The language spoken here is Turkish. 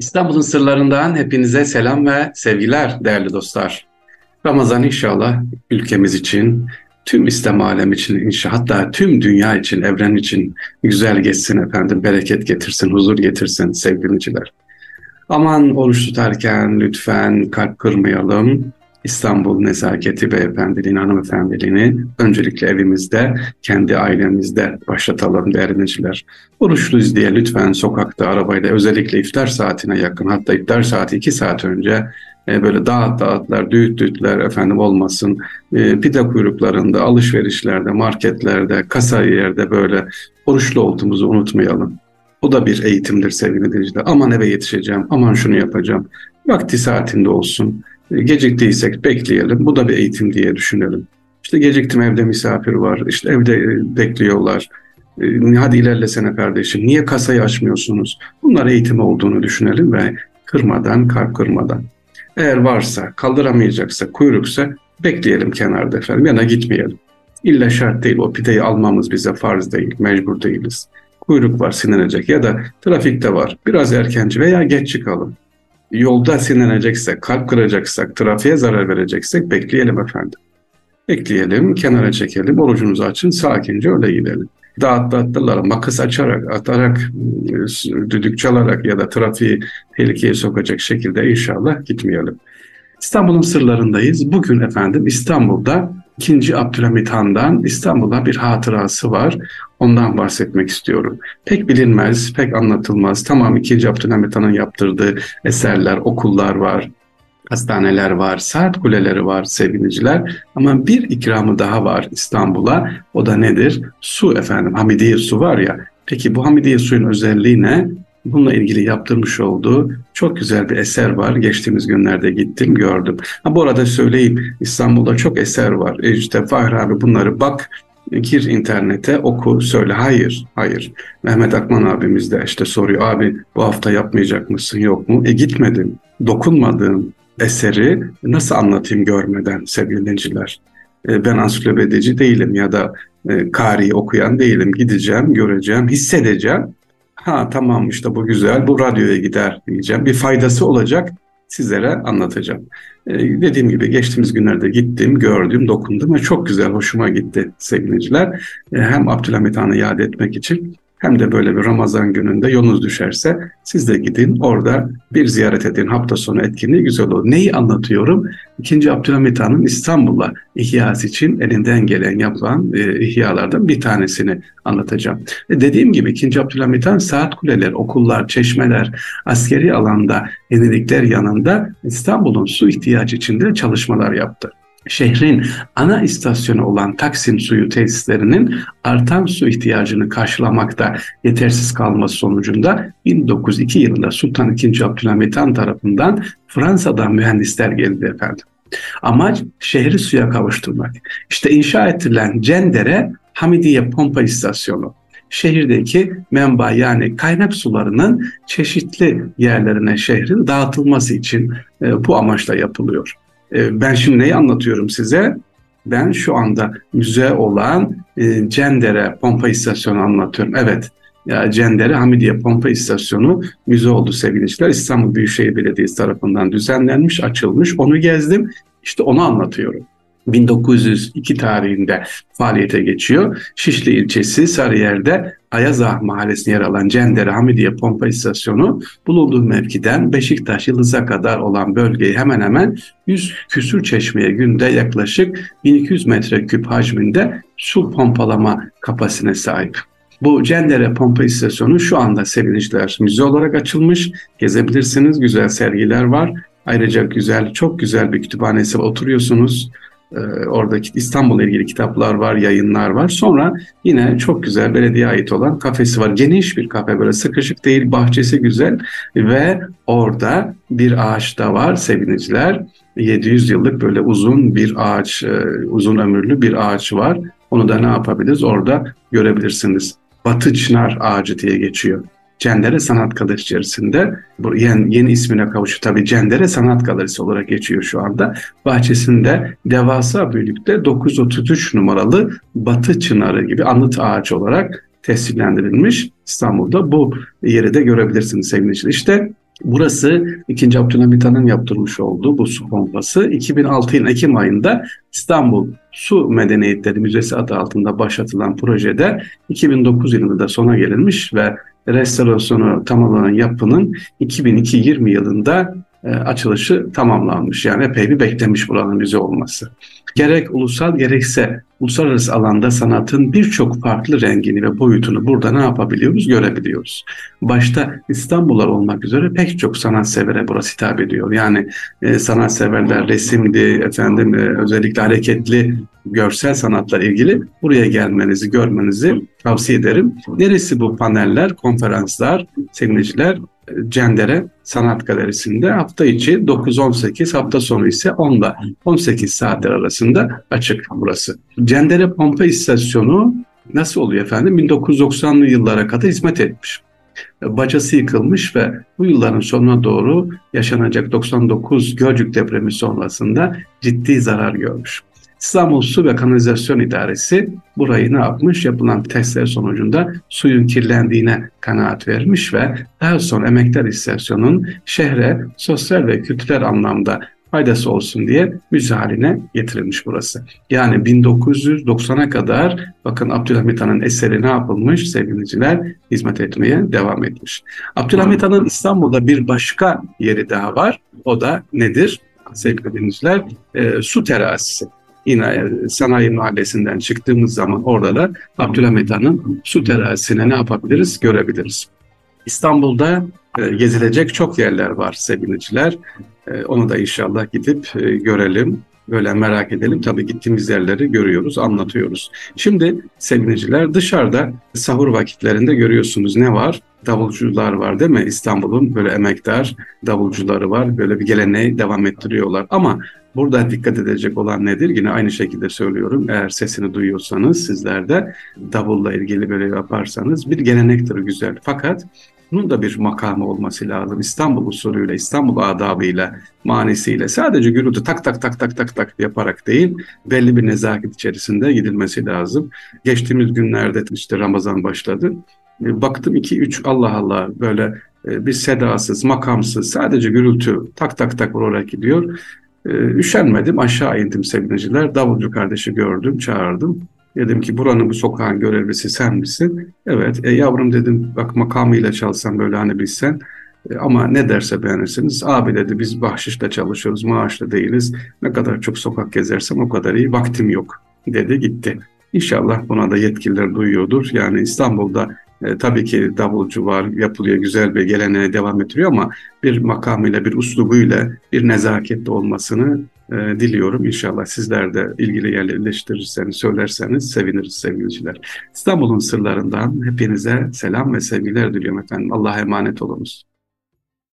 İstanbul'un sırlarından hepinize selam ve sevgiler değerli dostlar. Ramazan inşallah ülkemiz için, tüm İslam alemi için, hatta tüm dünya için, evren için güzel geçsin efendim, bereket getirsin, huzur getirsin sevgiliciler. Aman oruç tutarken lütfen kalp kırmayalım. İstanbul nezaketi beyefendiliğini, hanımefendiliğini öncelikle evimizde, kendi ailemizde başlatalım değerliciler. Oruçluyuz diye lütfen sokakta, arabayla, özellikle iftar saatine yakın, hatta iftar saati 2 saat önce böyle dağıtlar, düğütler efendim olmasın. Pide kuyruklarında, alışverişlerde, marketlerde, kasa yerde böyle oruçlu olduğumuzu unutmayalım. O da bir eğitimdir sevgili dinleyiciler. Aman eve yetişeceğim, aman şunu yapacağım. Vakti saatinde olsun. Geciktiysek bekleyelim. Bu da bir eğitim diye düşünelim. İşte geciktim, evde misafir var. İşte evde bekliyorlar. Hadi ilerlesene kardeşim. Niye kasayı açmıyorsunuz? Bunlar eğitim olduğunu düşünelim ve kırmadan, kalp kırmadan. Eğer varsa, kaldıramayacaksa, kuyruksa bekleyelim kenarda efendim. Yana gitmeyelim. İlla şart değil. O pideyi almamız bize farz değil. Mecbur değiliz. Kuyruk var, sinirlenecek, ya da trafikte var. Biraz erkenci veya geç çıkalım. Yolda sinirleneceksek, kalp kıracaksak, trafiğe zarar vereceksek bekleyelim efendim. Bekleyelim, kenara çekelim, orucumuzu açın, sakince öyle gidelim. Dağıtlarla, makas açarak, atarak, düdük çalarak ya da trafiği tehlikeye sokacak şekilde inşallah gitmeyelim. İstanbul'un sırlarındayız. Bugün efendim İstanbul'da 2. Abdülhamid Han'dan İstanbul'a bir hatırası var. Ondan bahsetmek istiyorum. Pek bilinmez, pek anlatılmaz. Tamam, 2. Abdülhamid Han'ın yaptırdığı eserler, okullar var, hastaneler var, saat kuleleri var sevgiliciler. Ama bir ikramı daha var İstanbul'a. O da nedir? Su efendim. Hamidiye su var ya. Peki bu Hamidiye suyun özelliği ne? Bununla ilgili yaptırmış olduğu çok güzel bir eser var. Geçtiğimiz günlerde gittim, gördüm. Bu arada söyleyeyim, İstanbul'da çok eser var. İşte Fahri abi bunları bak, gir internete, oku, söyle. Hayır. Mehmet Akman abimiz de işte soruyor. Abi bu hafta yapmayacak mısın, yok mu? Gitmedim. Dokunmadığım eseri nasıl anlatayım görmeden sevgili dinleyiciler? Ben ansiklopedici değilim ya da kari okuyan değilim. Gideceğim, göreceğim, hissedeceğim. Tamam işte bu güzel, bu radyoya gider diyeceğim. Bir faydası olacak, sizlere anlatacağım. Dediğim gibi geçtiğimiz günlerde gittim, gördüm, dokundum ve çok güzel, hoşuma gitti sevgiliciler. Hem Abdülhamid Han'ı yad etmek için hem de böyle bir Ramazan gününde yolunuz düşerse siz de gidin, orada bir ziyaret edin. Hafta sonu etkinliği güzel olur. Neyi anlatıyorum? 2. Abdülhamid Han'ın İstanbul'a ihyası için elinden gelen yapılan ihyalardan bir tanesini anlatacağım. Dediğim gibi 2. Abdülhamid Han saat kuleler, okullar, çeşmeler, askeri alanda yenilikler yanında İstanbul'un su ihtiyacı için de çalışmalar yaptı. Şehrin ana istasyonu olan Taksim suyu tesislerinin artan su ihtiyacını karşılamakta yetersiz kalması sonucunda 1902 yılında Sultan II. Abdülhamid Han tarafından Fransa'dan mühendisler geldi efendim. Amaç şehri suya kavuşturmak. İşte inşa ettirilen Cendere Hamidiye Pompa İstasyonu, şehirdeki menba yani kaynak sularının çeşitli yerlerine şehrin dağıtılması için bu amaçla yapılıyor. Ben şimdi neyi anlatıyorum size? Ben şu anda müze olan Cendere Pompa İstasyonu anlatıyorum. Evet, ya Cendere Hamidiye Pompa İstasyonu müze oldu sevgiliciler. İstanbul Büyükşehir Belediyesi tarafından düzenlenmiş, açılmış. Onu gezdim. İşte onu anlatıyorum. 1902 tarihinde faaliyete geçiyor. Şişli ilçesi Sarıyer'de Ayazah mahallesine yer alan Cendere Hamidiye Pompa İstasyonu bulunduğu mevkiden Beşiktaş Yıldız'a kadar olan bölgeyi hemen hemen 100 küsür çeşmeye günde yaklaşık 1200 metreküp hacminde su pompalama kapasitesine sahip. Bu Cendere Pompa İstasyonu şu anda sevinçler müze olarak açılmış. Gezebilirsiniz, güzel sergiler var. Ayrıca güzel, çok güzel bir kütüphanesi var. Oturuyorsunuz. Oradaki İstanbul'la ilgili kitaplar var, yayınlar var. Sonra yine çok güzel belediyeye ait olan kafesi var. Geniş bir kafe, böyle sıkışık değil, bahçesi güzel ve orada bir ağaç da var sevgiliciler. 700 yıllık böyle uzun bir ağaç, uzun ömürlü bir ağaç var. Onu da ne yapabiliriz? Orada görebilirsiniz. Batı Çınar ağacı diye geçiyor. Cendere Sanat Galerisi içerisinde, yeni ismine kavuştu tabii, Cendere Sanat Galerisi olarak geçiyor şu anda. Bahçesinde devasa büyüklükte 933 numaralı Batı Çınarı gibi anıt ağaç olarak tescillendirilmiş. İstanbul'da bu yeri de görebilirsiniz sevgili dinleyiciler. İşte Burası 2. Abdülhamid Han'ın yaptırmış olduğu bu su pompası 2006 yılının Ekim ayında İstanbul Su Medeniyetleri Müzesi adı altında başlatılan projede 2009 yılında da sona gelinmiş ve restorasyonu tamamlanan yapının 2020 yılında açılışı tamamlanmış. Yani epey bir beklemiş buranın müze olması. Gerek ulusal gerekse uluslararası alanda sanatın birçok farklı rengini ve boyutunu burada ne yapabiliyoruz, görebiliyoruz. Başta İstanbullular olmak üzere pek çok sanatsevere burası hitap ediyor. Yani sanatseverler resimli, özellikle hareketli görsel sanatlar ilgili buraya gelmenizi, görmenizi tavsiye ederim. Neresi bu paneller, konferanslar, seminerler? Cendere Sanat Galerisi'nde hafta içi 9-18, hafta sonu ise 10'da 18 saatler arasında açık burası. Cendere Pompa İstasyonu nasıl oluyor efendim? 1990'lı yıllara kadar hizmet etmiş. Bacası yıkılmış ve bu yılların sonuna doğru yaşanacak 99 Gölcük depremi sonrasında ciddi zarar görmüş. İstanbul Su ve Kanalizasyon İdaresi burayı ne yapmış? Yapılan testler sonucunda suyun kirlendiğine kanaat vermiş ve daha sonra Emekler İstasyonu'nun şehre sosyal ve kültürel anlamda faydası olsun diye müze haline getirilmiş burası. Yani 1990'a kadar bakın Abdülhamid Han'ın eseri ne yapılmış? Sevgiliciler hizmet etmeye devam etmiş. Abdülhamid Han'ın İstanbul'da bir başka yeri daha var. O da nedir? Sevgiliciler su terasisi. Yine Sanayi Mahallesi'nden çıktığımız zaman orada da Abdülhamid Han'ın su terasisine ne yapabiliriz, görebiliriz. İstanbul'da gezilecek çok yerler var sevgiliciler. Onu da inşallah gidip görelim, böyle merak edelim. Tabii gittiğimiz yerleri görüyoruz, anlatıyoruz. Şimdi sevgiliciler dışarıda sahur vakitlerinde görüyorsunuz ne var? Davulcular var değil mi? İstanbul'un böyle emektar davulcuları var. Böyle bir geleneği devam ettiriyorlar. Ama burada dikkat edilecek olan nedir? Yine aynı şekilde söylüyorum. Eğer sesini duyuyorsanız sizler de davulla ilgili böyle yaparsanız bir gelenektir güzel. Fakat bunun da bir makamı olması lazım. İstanbul usulüyle, İstanbul adabıyla, manisiyle sadece gürültü tak tak tak tak tak tak yaparak değil, belli bir nezaket içerisinde gidilmesi lazım. Geçtiğimiz günlerde işte Ramazan başladı. Baktım 2-3 Allah Allah böyle bir sedasız, makamsız, sadece gürültü tak tak tak vurarak gidiyor. Üşenmedim, aşağı indim sevgiliciler. Davulcu kardeşi gördüm, çağırdım. Dedim ki buranın bu sokağın görevlisi sen misin? Evet, yavrum dedim bak makamıyla çalsan böyle hani bilsen. Ama ne derse beğenirsiniz. Abi dedi biz bahşişle çalışıyoruz, maaşla değiliz. Ne kadar çok sokak gezersem o kadar iyi, vaktim yok dedi gitti. İnşallah buna da yetkililer duyuyordur. Yani İstanbul'da tabii ki davulcu var, yapılıyor, güzel bir geleneğe devam ettiriyor ama bir makamıyla, bir uslubuyla, bir nezaketle olmasını diliyorum. İnşallah sizler de ilgili yerle eleştirirseniz, söylerseniz seviniriz sevgiliciler. İstanbul'un sırlarından hepinize selam ve sevgiler diliyorum efendim. Allah'a emanet olunuz.